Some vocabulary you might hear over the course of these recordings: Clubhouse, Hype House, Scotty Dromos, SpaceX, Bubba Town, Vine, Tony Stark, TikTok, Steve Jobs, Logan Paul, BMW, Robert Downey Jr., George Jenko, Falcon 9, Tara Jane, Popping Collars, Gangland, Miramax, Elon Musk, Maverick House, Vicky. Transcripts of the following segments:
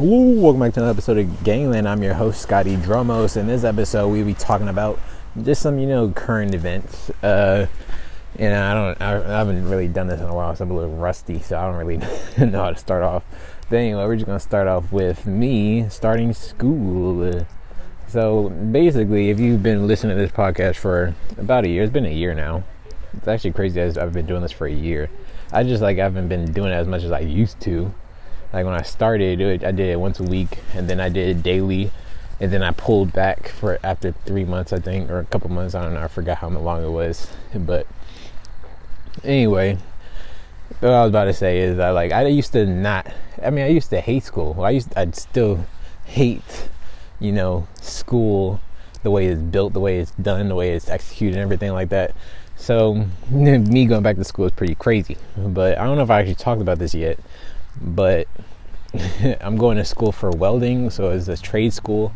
Ooh, welcome back to another episode of Gangland. I'm your host, Scotty Dromos. In this episode, we'll be talking about just some, current events. I haven't really done this in a while, so I'm a little rusty, so I don't really know how to start off. But anyway, we're just going to start off with me starting school. So basically, if you've been listening to this podcast for about a year, it's been a year now. It's actually crazy as I've been doing this for a year. I haven't been doing it as much as I used to. Like when I started, I did it once a week, and then I did it daily, and then I pulled back for after 3 months, I think, or a couple months. I don't know. I forgot how long it was. But anyway, what I was about to say is I used to hate school. I'd still hate, school, the way it's built, the way it's done, the way it's executed, and everything like that. So me going back to school is pretty crazy. But I don't know if I actually talked about this yet. But I'm going to school for welding, so it's a trade school.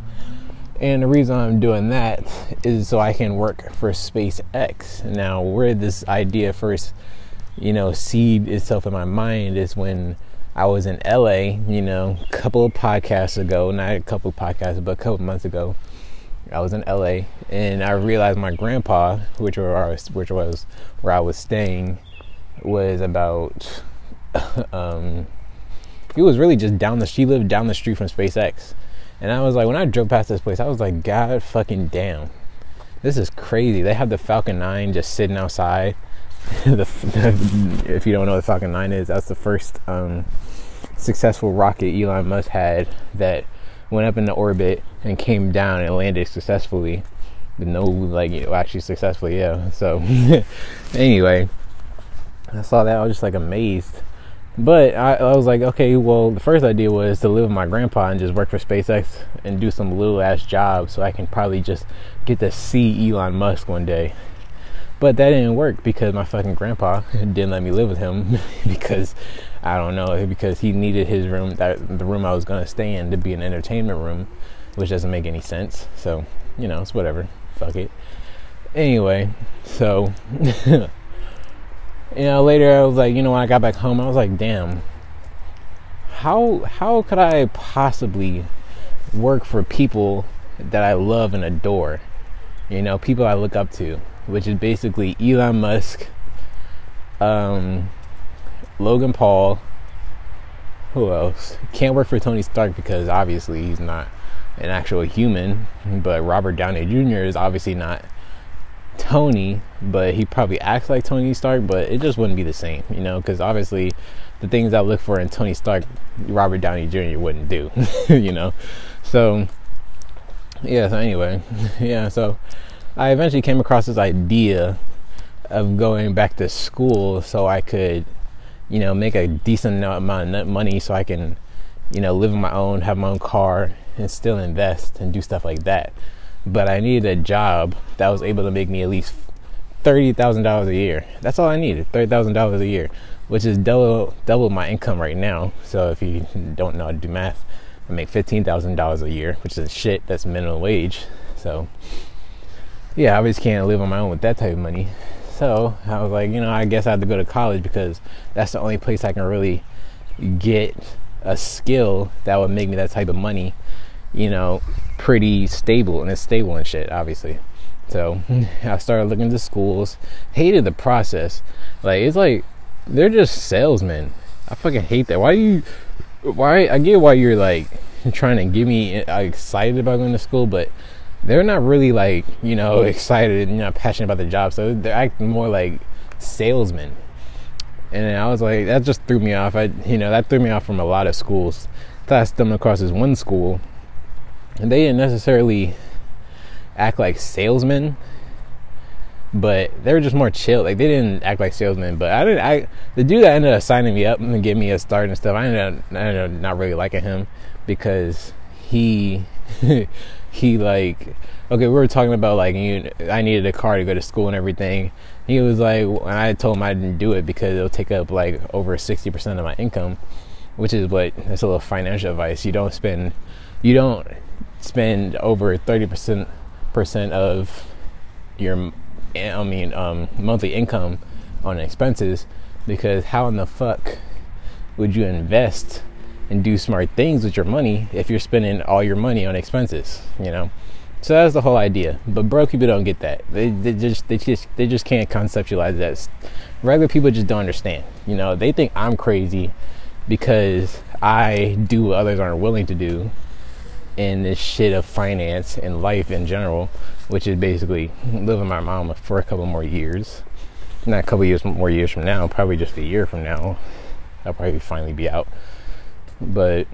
And the reason I'm doing that is so I can work for SpaceX. Now, where this idea first, seed itself in my mind is when I was in LA, a couple months ago, I was in LA, and I realized my grandpa, which was where I was staying, was about it was really just she lived down the street from SpaceX. And I was like, when I drove past this place, I was like, God fucking damn, this is crazy. They have the Falcon 9 just sitting outside. If you don't know what the Falcon 9 is, that's the first successful rocket Elon Musk had that went up into orbit and came down and landed successfully. Successfully, yeah. So anyway, I saw that, I was just like amazed. But I was like, okay, well, the first idea was to live with my grandpa and just work for SpaceX and do some little ass job so I can probably just get to see Elon Musk one day. But that didn't work because my fucking grandpa didn't let me live with him because he needed his room, the room I was going to stay in, to be an entertainment room, which doesn't make any sense. So, it's whatever. Fuck it. Anyway, so... later I was like, when I got back home, I was like, damn, how could I possibly work for people that I love and adore, people I look up to, which is basically Elon Musk, Logan Paul, who else? Can't work for Tony Stark because obviously he's not an actual human, but Robert Downey Jr. is obviously not Tony, but he probably acts like Tony Stark, but it just wouldn't be the same, because obviously the things I look for in Tony Stark, Robert Downey Jr. wouldn't do, so I eventually came across this idea of going back to school so I could, make a decent amount of money so I can, live on my own, have my own car, and still invest and do stuff like that. But I needed a job that was able to make me at least $30,000 a year. That's all I needed, $30,000 a year, which is double my income right now. So if you don't know how to do math, I make $15,000 a year, which is shit. That's minimum wage. So yeah, I just can't live on my own with that type of money. So I was like, I guess I have to go to college because that's the only place I can really get a skill that would make me that type of money, pretty stable, and it's stable and shit, obviously. So I started looking to schools, hated the process. They're just salesmen. I fucking hate that. I get why you're trying to get me excited about going to school, but they're not really excited and not passionate about the job. So they're acting more like salesmen. And then I was like, that just threw me off. That threw me off from a lot of schools. I stumbled across this one school, and they didn't necessarily act like salesmen, but they were just more chill. They didn't act like salesmen, but the dude that ended up signing me up and giving me a start and stuff, I ended up not really liking him because we were talking about I needed a car to go to school and everything. He was like, and I told him I didn't do it because it'll take up over 60% of my income, which is that's a little financial advice. You don't spend over 30% of your monthly income on expenses, because how in the fuck would you invest and do smart things with your money if you're spending all your money on expenses, you know? So that's the whole idea. But broke people don't get that. They just can't conceptualize that. Regular people just don't understand. You know, they think I'm crazy because I do what others aren't willing to do in this shit of finance and life in general, which is basically living my mama for a couple more years. Not a couple years, more years from now, probably just a year from now, I'll probably finally be out. But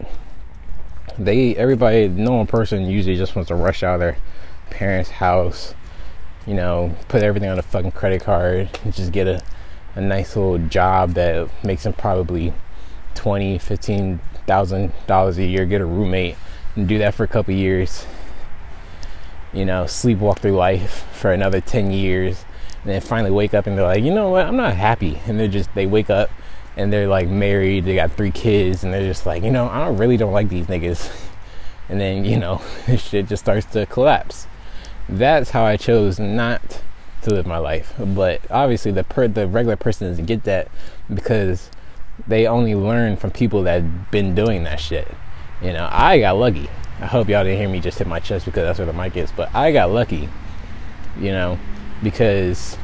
everybody, normal person usually just wants to rush out of their parents' house, you know, put everything on a fucking credit card and just get a nice little job that makes them probably $15,000 a year, get a roommate and do that for a couple years, you know, sleepwalk through life for another 10 years, and then finally wake up and they're like, you know what, I'm not happy. And they wake up and they're like married, they got 3 kids, and they're just like, you know, I really don't like these niggas. And then, you know, this shit just starts to collapse. That's how I chose not to live my life. But obviously the regular person doesn't get that, because they only learn from people that have been doing that shit. You know, I got lucky. I hope y'all didn't hear me just hit my chest because that's where the mic is, but I got lucky, you know, because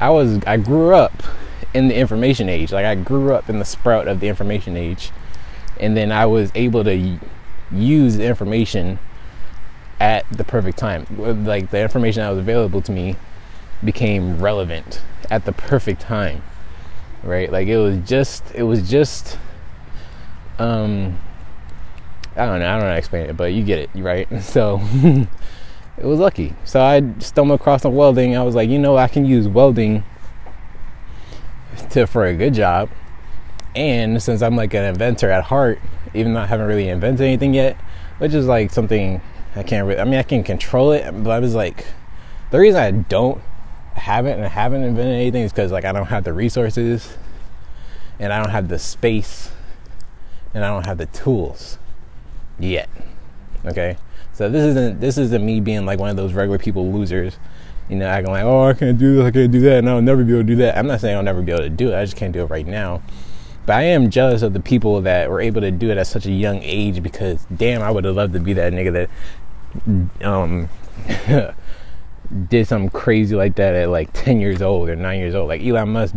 I grew up in the information age. Like, I grew up in the sprout of the information age, and then I was able to use information at the perfect time. Like, the information that was available to me became relevant at the perfect time, right? Like, it was just I don't know how to explain it, but you get it, right? So it was lucky. So I stumbled across some welding. I was like, you know, I can use welding for a good job. And since I'm like an inventor at heart, even though I haven't really invented anything yet, which is like something I can control it, but I was like, the reason I haven't invented anything is because, like, I don't have the resources, and I don't have the space, and I don't have the tools yet. Okay, so this isn't me being like one of those regular people losers, you know, acting like, oh, I can't do this, I can't do that, and I'll never be able to do that. I'm not saying I'll never be able to do it, I just can't do it right now. But I am jealous of the people that were able to do it at such a young age, because damn, I would have loved to be that nigga that did something crazy like that at like 10 years old or 9 years old. Like, Elon Musk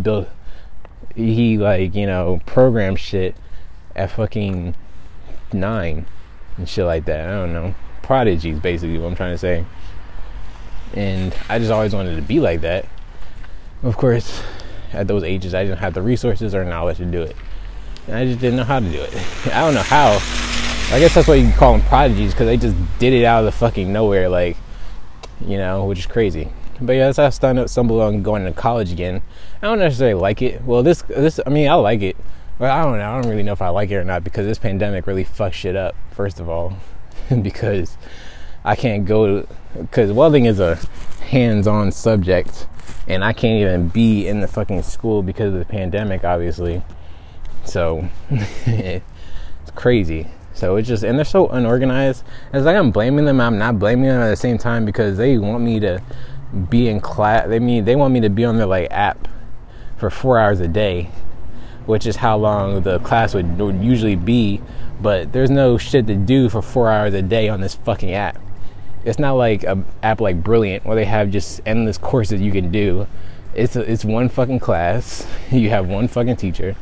programmed shit at fucking 9 and shit like that. I don't know, prodigies, basically, what I'm trying to say. And I just always wanted to be like that. Of course, at those ages, I didn't have the resources or knowledge to do it. And I just didn't know how to do it. I don't know how. I guess that's why you can call them prodigies, because they just did it out of the fucking nowhere, like, you know, which is crazy. But yeah, that's how I stumbled on going to college again. I don't necessarily like it. Well, I like it. Well, I don't know. I don't really know if I like it or not, because this pandemic really fucked shit up, first of all, because I can't go because welding is a hands-on subject, and I can't even be in the fucking school because of the pandemic, obviously. So it's crazy. So it's just, and they're so unorganized. It's like I'm blaming them. I'm not blaming them at the same time, because they want me to be in class. They want me to be on their like app for 4 hours a day, which is how long the class would usually be. But there's no shit to do for 4 hours a day on this fucking app. It's not like an app like Brilliant where they have just endless courses you can do. It's one fucking class. You have one fucking teacher.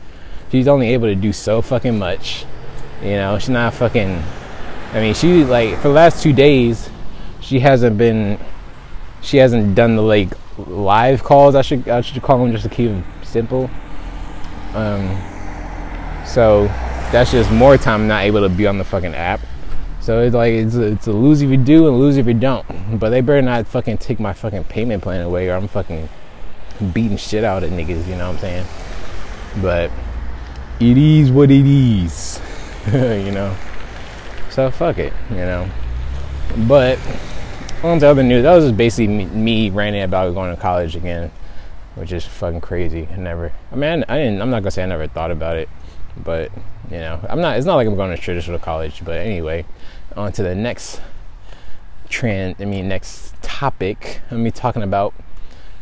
She's only able to do so fucking much. You know, she's not fucking... I mean, she, like, for the last 2 days, she hasn't done the, like, live calls. I should call them just to keep them simple. So that's just more time not able to be on the fucking app. So it's like, it's a lose if you do and lose if you don't. But they better not fucking take my fucking payment plan away, or I'm fucking beating shit out of niggas, you know what I'm saying? But it is what it is, you know? So fuck it, you know? But on to other news. That was just basically me ranting about going to college again, which is fucking crazy. I'm not gonna say I never thought about it, but, you know, it's not like I'm going to traditional college. But anyway, on to the next topic. I'm gonna be talking about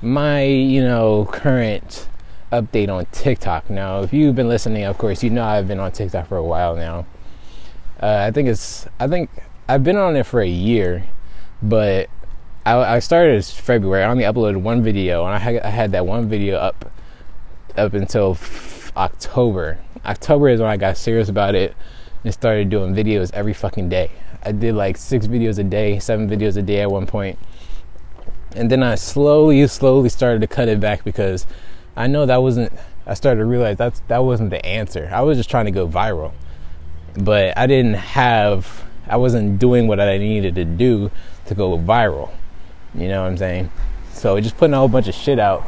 my, you know, current update on TikTok. Now, if you've been listening, of course, you know I've been on TikTok for a while now. I think I've been on it for a year, but I started as February. I only uploaded one video, and I had that one video up until October. October is when I got serious about it and started doing videos every fucking day. I did like 6 videos a day, 7 videos a day at one point. And then I slowly started to cut it back because I know that wasn't, I started to realize that wasn't the answer. I was just trying to go viral. But I wasn't doing what I needed to do to go viral. You know what I'm saying? So just putting a whole bunch of shit out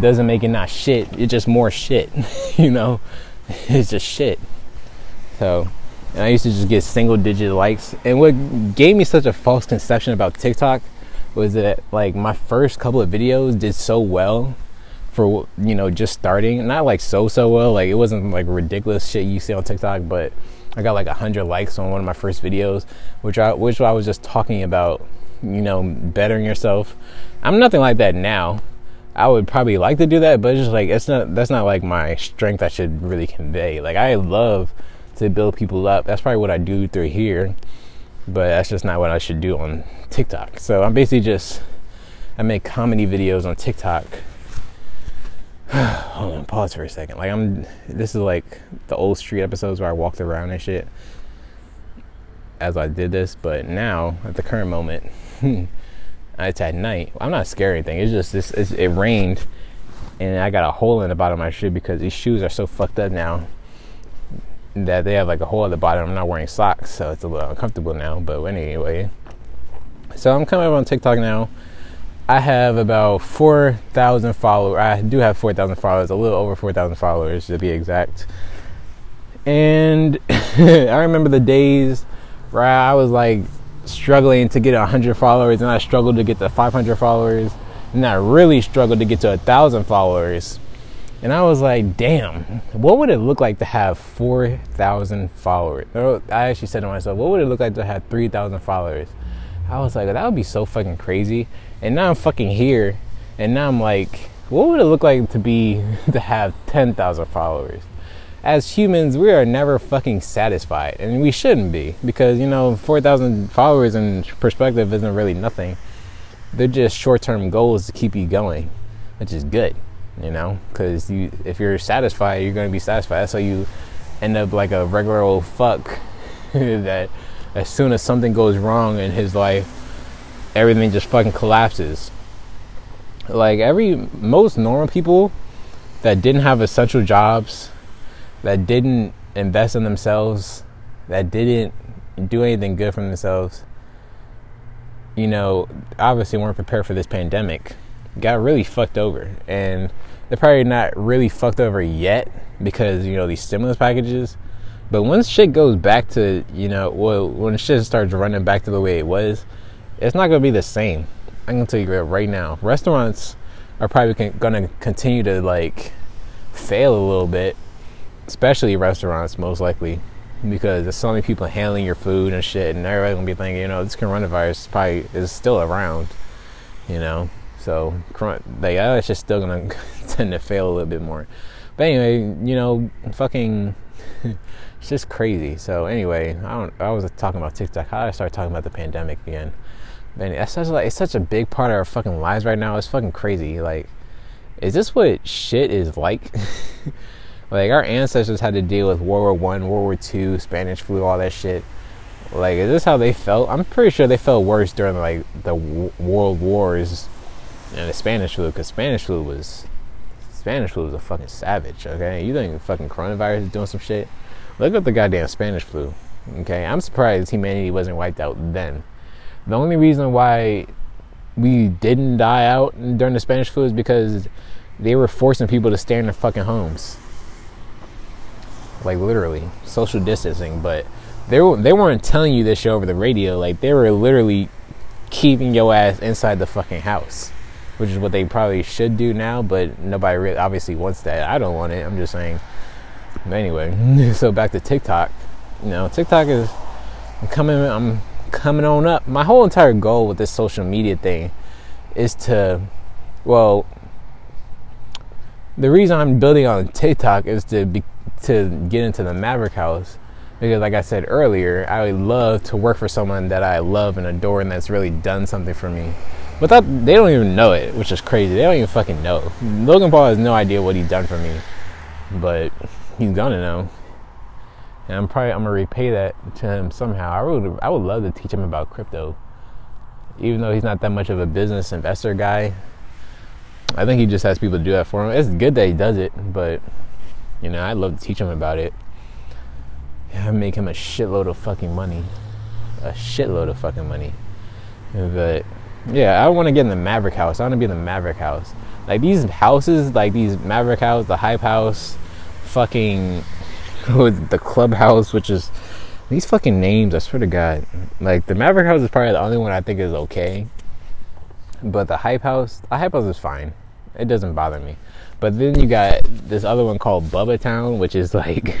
doesn't make it not shit. It's just more shit, you know? It's just shit. So, and I used to just get single digit likes. And what gave me such a false conception about TikTok was that, like, my first couple of videos did so well for, you know, just starting. Not like so well, like it wasn't like ridiculous shit you see on TikTok, but I got like 100 likes on one of my first videos, which I was just talking about, you know, bettering yourself. I'm nothing like that now. I would probably like to do that, but it's just like, that's not like my strength I should really convey. Like, I love to build people up. That's probably what I do through here, but that's just not what I should do on TikTok. So I'm basically I make comedy videos on TikTok. Hold on, pause for a second. Like, this is like the old street episodes where I walked around and shit as I did this, but now at the current moment, it's at night. I'm not scared or anything. It's just it rained, and I got a hole in the bottom of my shoe because these shoes are so fucked up now that they have like a hole at the bottom. I'm not wearing socks, so it's a little uncomfortable now. But anyway, so I'm coming up on TikTok now. I have about 4,000 followers. I do have 4,000 followers, a little over 4,000 followers to be exact. And I remember the days where I was like struggling to get 100 followers, and I struggled to get to 500 followers, and I really struggled to get to 1,000 followers. And I was like, damn, what would it look like to have 4,000 followers? I actually said to myself, what would it look like to have 3,000 followers? I was like, that would be so fucking crazy. And now I'm fucking here, and now I'm like, what would it look like to have 10,000 followers? As humans, we are never fucking satisfied, and we shouldn't be, because, you know, 4,000 followers in perspective isn't really nothing. They're just short-term goals to keep you going, which is good, you know, because if you're satisfied, you're going to be satisfied. That's how you end up like a regular old fuck that as soon as something goes wrong in his life, everything just fucking collapses. Like, most normal people that didn't have essential jobs, that didn't invest in themselves, that didn't do anything good for themselves, you know, obviously weren't prepared for this pandemic, got really fucked over. And they're probably not really fucked over yet because, you know, these stimulus packages. But once shit goes back to, you know, well, when shit starts running back to the way it was, it's not going to be the same. I'm going to tell you that right now. Restaurants are probably going to continue to, like, fail a little bit. Especially restaurants, most likely, because there's so many people handling your food and shit, and everybody's gonna be thinking, you know, this coronavirus probably is still around, you know, so like that's just still gonna tend to fail a little bit more. But anyway, you know, fucking, it's just crazy. So anyway, I was talking about TikTok. How did I start talking about the pandemic again? Man, it's such a big part of our fucking lives right now. It's fucking crazy. Like, is this what shit is like? Like, our ancestors had to deal with World War I, World War II, Spanish flu, all that shit. Like, is this how they felt? I'm pretty sure they felt worse during, like, the world wars and the Spanish flu, because Spanish flu was a fucking savage, okay? You think fucking coronavirus is doing some shit? Look at the goddamn Spanish flu, okay? I'm surprised humanity wasn't wiped out then. The only reason why we didn't die out during the Spanish flu is because they were forcing people to stay in their fucking homes. Like, literally social distancing, but they weren't telling you this shit over the radio. Like, they were literally keeping your ass inside the fucking house, which is what they probably should do now, but nobody really obviously wants that. I don't want it, I'm just saying. But anyway, so back to TikTok. You know, TikTok is I'm coming on up. My whole entire goal with this social media thing is to, well, the reason I'm building on TikTok is to get into the Maverick House, Because like I said earlier, I would love to work for someone that I love and adore and that's really done something for me. But they don't even know it, which is crazy. They don't even fucking know. Logan Paul has no idea what he's done for me. But he's gonna know. And I'm gonna repay that to him somehow. I would love to teach him about crypto. Even though he's not that much of a business investor guy, I think he just has people to do that for him. It's good that he does it, but you know, I'd love to teach him about it. I make him a shitload of fucking money. A shitload of fucking money. But yeah, I want to get in the Maverick House. I want to be in the Maverick House. Like these houses, like these Maverick House, the Hype House, fucking the Clubhouse, which is these fucking names, I swear to God. Like the Maverick House is probably the only one I think is okay. But the Hype House is fine. It doesn't bother me. But then you got this other one called Bubba Town, which is like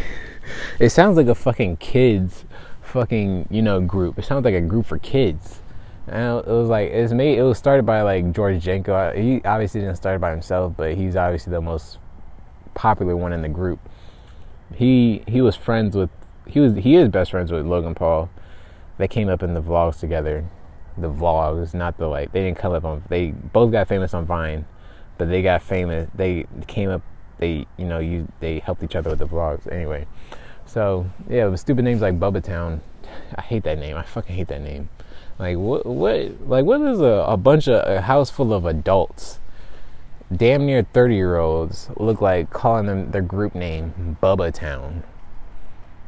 it sounds like a fucking kids fucking, you know, group. It sounds like a group for kids. And it was like it was started by like George Jenko. He obviously didn't start it by himself, but he's obviously the most popular one in the group. He is best friends with Logan Paul. They came up in the vlogs together. The vlogs, not the like. They didn't come up on. They both got famous on Vine, but they got famous. They came up. They helped each other with the vlogs. Anyway, so yeah, with stupid names like Bubba Town. I hate that name. I fucking hate that name. Like what? Like what is a bunch of a house full of adults, damn near 30-year-olds, look like calling them their group name Bubba Town?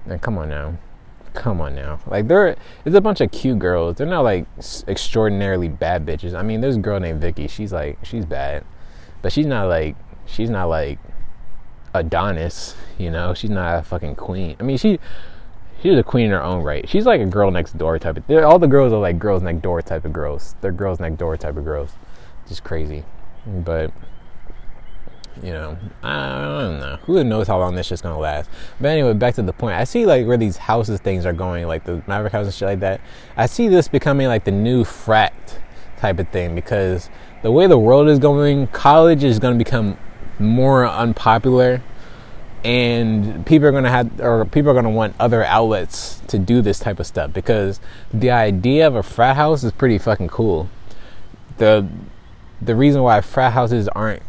And come on now. Like it's a bunch of cute girls. They're not like extraordinarily bad bitches. I mean, there's a girl named Vicky. She's bad, but she's not like Adonis. You know, she's not a fucking queen. I mean, She's a queen in her own right. She's like a girl next door type of... All the girls are like girls next door type of girls. They're girls next door type of girls. Just crazy. But, you know, I don't know. Who knows how long this shit's going to last? But anyway, back to the point. I see like where these houses things are going, like the Maverick House and shit like that. I see this becoming like the new frat type of thing because the way the world is going, college is going to become more unpopular. And people are gonna want other outlets to do this type of stuff because the idea of a frat house is pretty fucking cool. The reason why frat houses aren't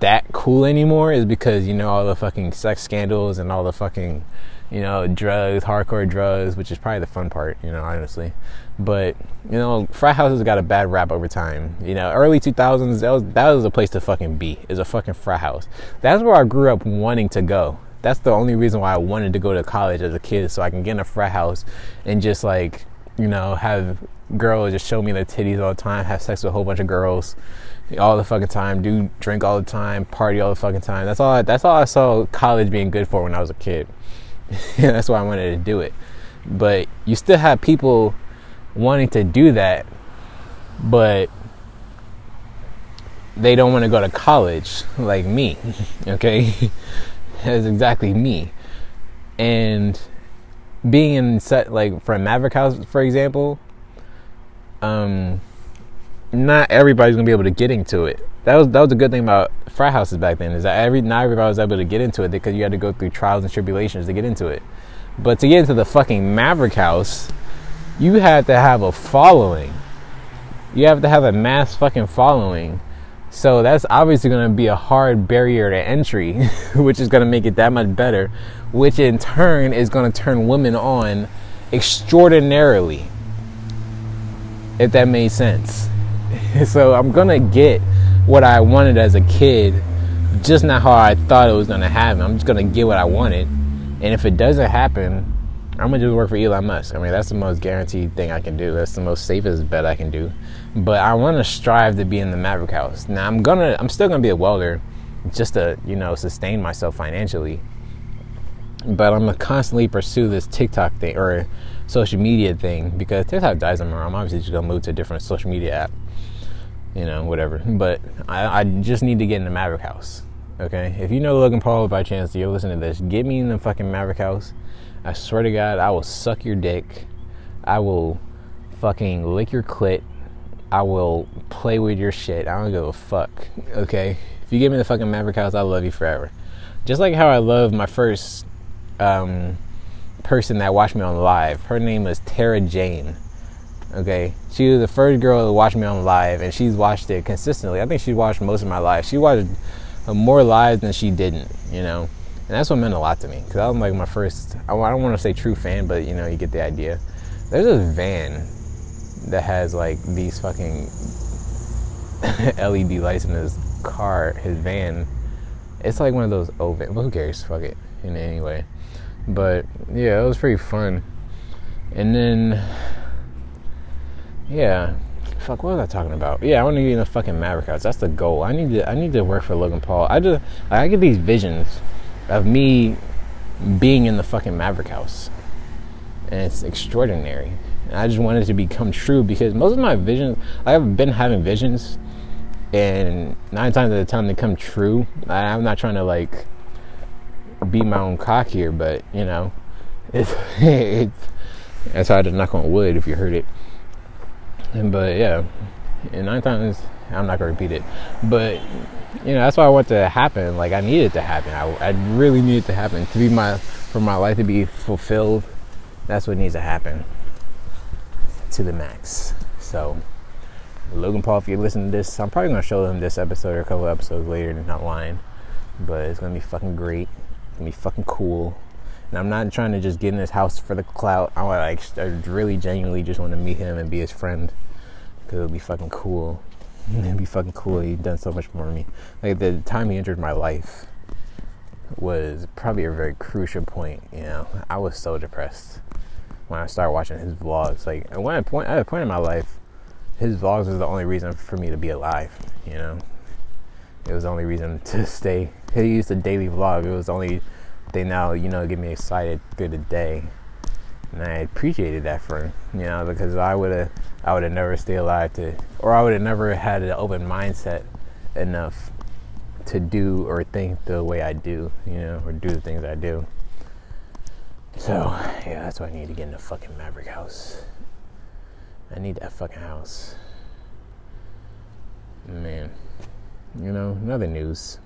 that cool anymore is because, you know, all the fucking sex scandals and all the fucking, you know, drugs, hardcore drugs, which is probably the fun part, you know, honestly. But, you know, frat houses got a bad rap over time. You know, early 2000s, that was a place to fucking be, is a fucking frat house. That's where I grew up wanting to go. That's the only reason why I wanted to go to college as a kid, so I can get in a frat house and just, like, you know, have girls just show me their titties all the time, have sex with a whole bunch of girls all the fucking time, drink all the time, party all the fucking time. That's all I saw college being good for when I was a kid. That's why I wanted to do it. But you still have people wanting to do that, but they don't want to go to college like me. Okay? That's exactly me. And being in set, like for Maverick House, for example, not everybody's gonna be able to get into it. That was a good thing about frat houses back then, is that not everybody was able to get into it because you had to go through trials and tribulations to get into it. But to get into the fucking Maverick House, you had to have a following. You have to have a mass fucking following. So that's obviously going to be a hard barrier to entry, which is going to make it that much better, which in turn is going to turn women on extraordinarily, if that made sense. So I'm going to get what I wanted as a kid, just not how I thought it was going to happen. I'm just going to get what I wanted. And if it doesn't happen, I'm going to just work for Elon Musk. I mean, that's the most guaranteed thing I can do. That's the most safest bet I can do. But I want to strive to be in the Maverick House. Now, I'm still going to be a welder just to, you know, sustain myself financially. But I'm going to constantly pursue this TikTok thing or social media thing because TikTok dies tomorrow. I'm obviously just going to move to a different social media app. You know, whatever. But I just need to get in the Maverick House. Okay? If you know Logan Paul, by chance, you're listening to this, get me in the fucking Maverick House. I swear to God, I will suck your dick. I will fucking lick your clit. I will play with your shit. I don't give a fuck. Okay? If you give me the fucking Maverick House, I love you forever. Just like how I love my first person that watched me on live. Her name was Tara Jane. Okay, she was the first girl to watch me on live, and she's watched it consistently. I think she watched most of my lives. She watched more lives than she didn't, you know. And that's what meant a lot to me, because I was like my first, I don't want to say true fan, but you know, you get the idea. There's this van that has like these fucking LED lights in his car, his van. It's like one of those old vans. Well, who cares? Fuck it. In any way. But yeah, it was pretty fun. And then, yeah, fuck, what was I talking about? Yeah, I want to get in the fucking Maverick House. That's the goal. I need to work for Logan Paul. I get these visions of me being in the fucking Maverick House, and it's extraordinary. And I just wanted it to become true, because most of my visions, I've been having visions, and 9 times out of 10 they come true. I'm not trying to like be my own cock here, but you know, it's that's how I had to knock on wood if you heard it. But yeah, and 9 times, I'm not gonna repeat it, but you know, that's why I want to happen. Like, I need it to happen. I really need it to happen to be for my life to be fulfilled. That's what needs to happen to the max. So Logan Paul, if you listen to this, I'm probably gonna show them this episode or a couple episodes later, and not lying, but it's gonna be fucking great. It's gonna be fucking cool. And I'm not trying to just get in his house for the clout. I really genuinely just want to meet him and be his friend, because it'll be fucking cool. It'd be fucking cool. He'd done so much more for me. Like, the time he entered my life was probably a very crucial point. You know, I was so depressed when I started watching his vlogs. Like, at a point in my life, his vlogs was the only reason for me to be alive. You know, it was the only reason to stay. He used a daily vlog. It was the only thing now, you know, get me excited through the day. And I appreciated that for him, you know, because I would have never stayed alive or I would have never had an open mindset enough to do or think the way I do, you know, or do the things I do. So, yeah, that's why I need to get in the fucking Maverick House. I need that fucking house. Man, you know, another news.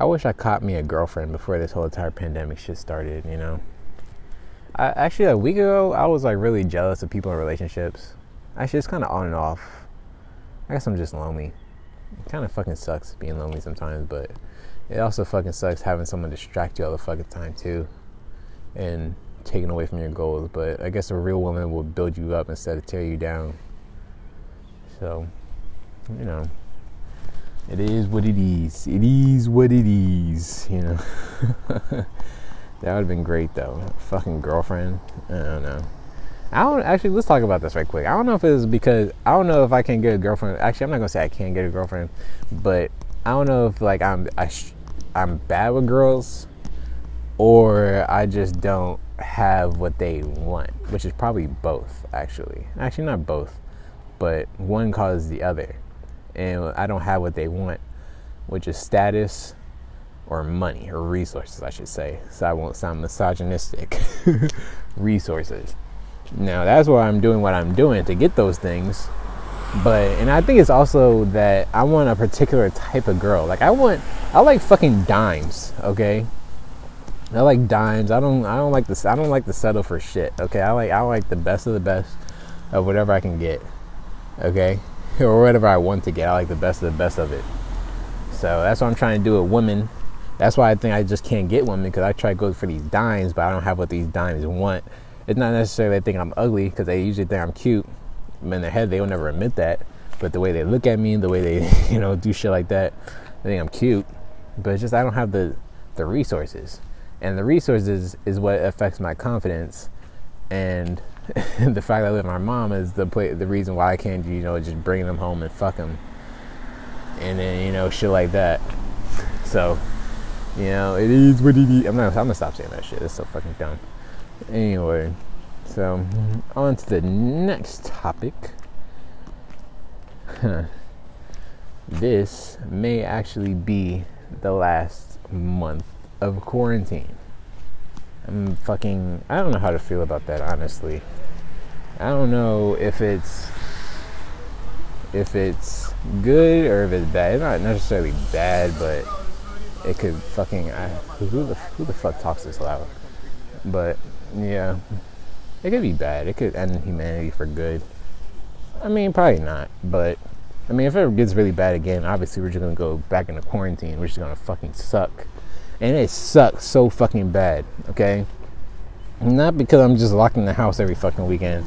I wish I caught me a girlfriend before this whole entire pandemic shit started, you know. Actually, a week ago, I was like really jealous of people in relationships. Actually, it's kind of on and off. I guess I'm just lonely. It kind of fucking sucks being lonely sometimes, but it also fucking sucks having someone distract you all the fucking time too, and taking away from your goals. But I guess a real woman will build you up instead of tear you down. So, you know. It is what it is. It is what it is, you know. That would have been great, though. Fucking girlfriend. I don't know. Actually, let's talk about this right quick. I don't know if it's because I don't know if I can get a girlfriend. Actually, I'm not gonna say I can't get a girlfriend, but I don't know if like I'm bad with girls, or I just don't have what they want, which is probably both. Actually, not both, but one causes the other. And I don't have what they want, which is status or money, or resources, I should say, so I won't sound misogynistic. Resources. Now, that's why I'm doing what I'm doing, to get those things. And I think it's also that I want a particular type of girl. Like, I like fucking dimes, okay? I like dimes. I don't like to settle for shit, okay? I like the best of the best of whatever I can get, okay? Or whatever I want to get. I like the best of it. So that's what I'm trying to do with women. That's why I think I just can't get women, because I try to go for these dimes, but I don't have what these dimes want. It's not necessarily they think I'm ugly, because they usually think I'm cute. In their head, they will never admit that. But the way they look at me, the way they, you know, do shit like that, they think I'm cute. But it's just I don't have the resources. And the resources is what affects my confidence. And the fact that I live with my mom is the reason why I can't, you know, just bring them home and fuck them, and then, you know, shit like that. So, you know, it is what it is. I'm gonna stop saying that shit. It's so fucking dumb. Anyway, so on to the next topic. This may actually be the last month of quarantine. I don't know how to feel about that, honestly. I don't know if it's good or if it's bad. It's not necessarily bad, but it could fucking... Who the fuck talks this loud? But, yeah. It could be bad. It could end humanity for good. I mean, probably not. But, I mean, if it gets really bad again, obviously we're just going to go back into quarantine, which is going to fucking suck. And it sucks so fucking bad, okay? Not because I'm just locked in the house every fucking weekend,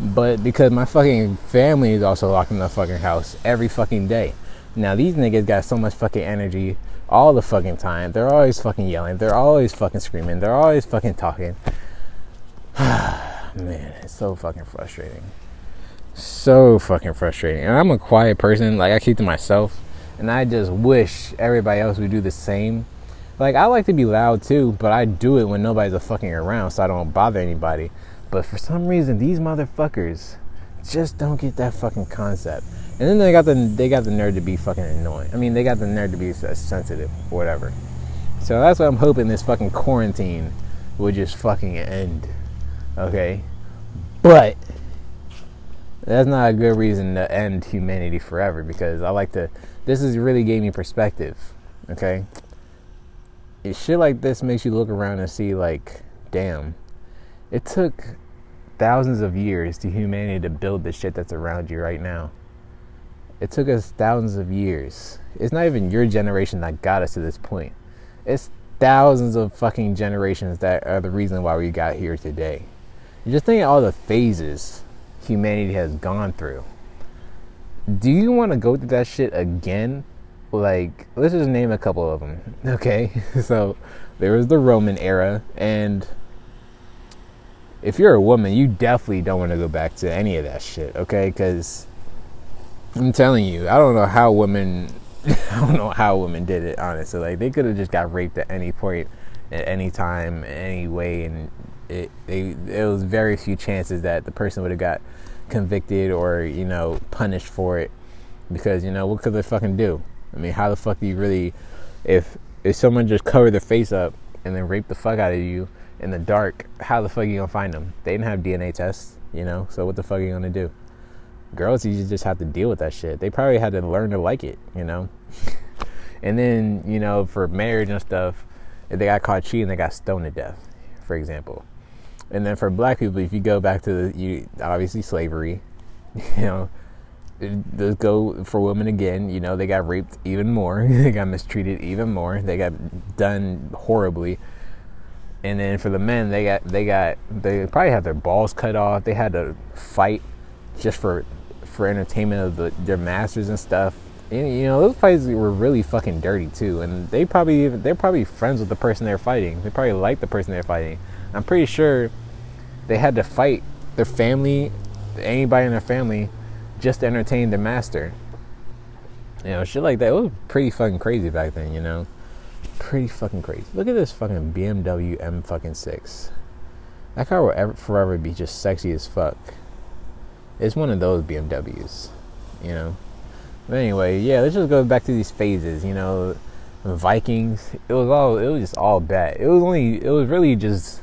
but because my fucking family is also locked in the fucking house every fucking day. Now, these niggas got so much fucking energy all the fucking time. They're always fucking yelling. They're always fucking screaming. They're always fucking talking. Man, it's so fucking frustrating. So fucking frustrating. And I'm a quiet person. Like, I keep to myself. And I just wish everybody else would do the same. Like, I like to be loud, too, but I do it when nobody's fucking around so I don't bother anybody. But for some reason, these motherfuckers just don't get that fucking concept. And then they got the nerve to be fucking annoying. I mean, they got the nerve to be sensitive or whatever. So that's why I'm hoping this fucking quarantine will just fucking end. Okay? But that's not a good reason to end humanity forever, because I like to... This has really gave me perspective. Okay? Shit like this makes you look around and see, like, damn. It took thousands of years to humanity to build the shit that's around you right now. It took us thousands of years. It's not even your generation that got us to this point. It's thousands of fucking generations that are the reason why we got here today. You just think of all the phases humanity has gone through. Do you want to go through that shit again? Like, let's just name a couple of them, okay? So, there was the Roman era, and if you're a woman, you definitely don't want to go back to any of that shit, okay? Because I'm telling you, I don't know how women did it, honestly. Like, they could have just got raped at any point, at any time, any way, and it was very few chances that the person would have got convicted or, you know, punished for it, because, you know, what could they fucking do? I mean, how the fuck do you really, if someone just covered their face up and then raped the fuck out of you in the dark, how the fuck are you gonna find them? They didn't have DNA tests, you know, so what the fuck are you gonna do? Girls, you just have to deal with that shit. They probably had to learn to like it, you know? And then, you know, for marriage and stuff, if they got caught cheating, they got stoned to death, for example. And then for black people, if you go back to, obviously, slavery, you know, let's go for women again. You know, they got raped even more. They got mistreated even more. They got done horribly. And then for the men, they probably had their balls cut off. They had to fight just for entertainment of their masters and stuff. And, you know, those fights were really fucking dirty too. And they're probably friends with the person they're fighting. They probably like the person they're fighting. I'm pretty sure they had to fight their family, anybody in their family, just to entertain their master. You know, shit like that. It was pretty fucking crazy back then, you know? Pretty fucking crazy. Look at this fucking BMW M6. That car will forever be just sexy as fuck. It's one of those BMWs, you know? But anyway, yeah, let's just go back to these phases, you know? Vikings. It was just all bad. It was really just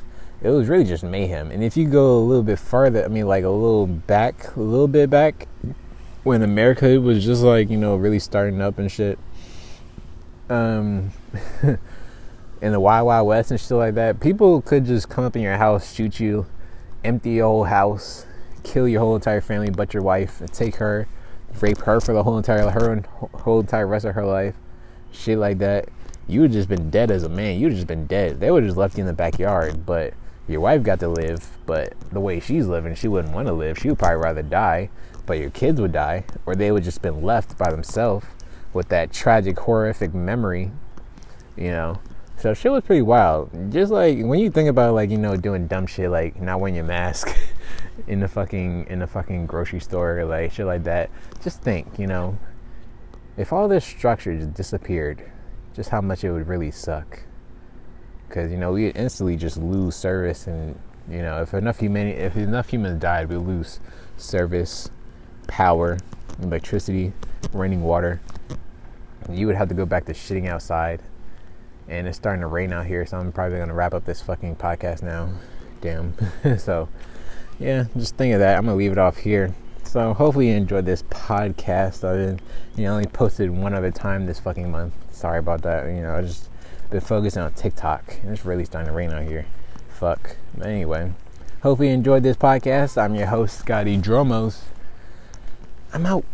mayhem. And if you go a little bit farther, I mean, like a little bit back, when America was just like, you know, really starting up and shit, in the Wild Wild West and shit like that, people could just come up in your house, shoot you, empty your whole house, kill your whole entire family but your wife, and take her, rape her for the whole entire rest of her life, shit like that. You would just been dead as a man. You'd just been dead. They would just left you in the backyard, but your wife got to live. But the way she's living, she wouldn't want to live. She would probably rather die, but your kids would die, or they would just been left by themselves with that tragic, horrific memory, you know. So shit was pretty wild. Just like when you think about, like, you know, doing dumb shit, like not wearing your mask in the fucking grocery store, like shit like that. Just think, you know, if all this structure just disappeared, just how much it would really suck. Because, you know, we instantly just lose service, and, you know, if enough humans died, we lose service, power, electricity, running water. You would have to go back to shitting outside, and it's starting to rain out here, so I'm probably going to wrap up this fucking podcast now. Damn. So, yeah, just think of that. I'm going to leave it off here. So hopefully you enjoyed this podcast. I've only posted one other time this fucking month. sorry about that. You know, I just been focusing on TikTok, and it's really starting to rain out here. Fuck. But anyway, hope you enjoyed this podcast. I'm your host, Scotty Dromos. I'm out.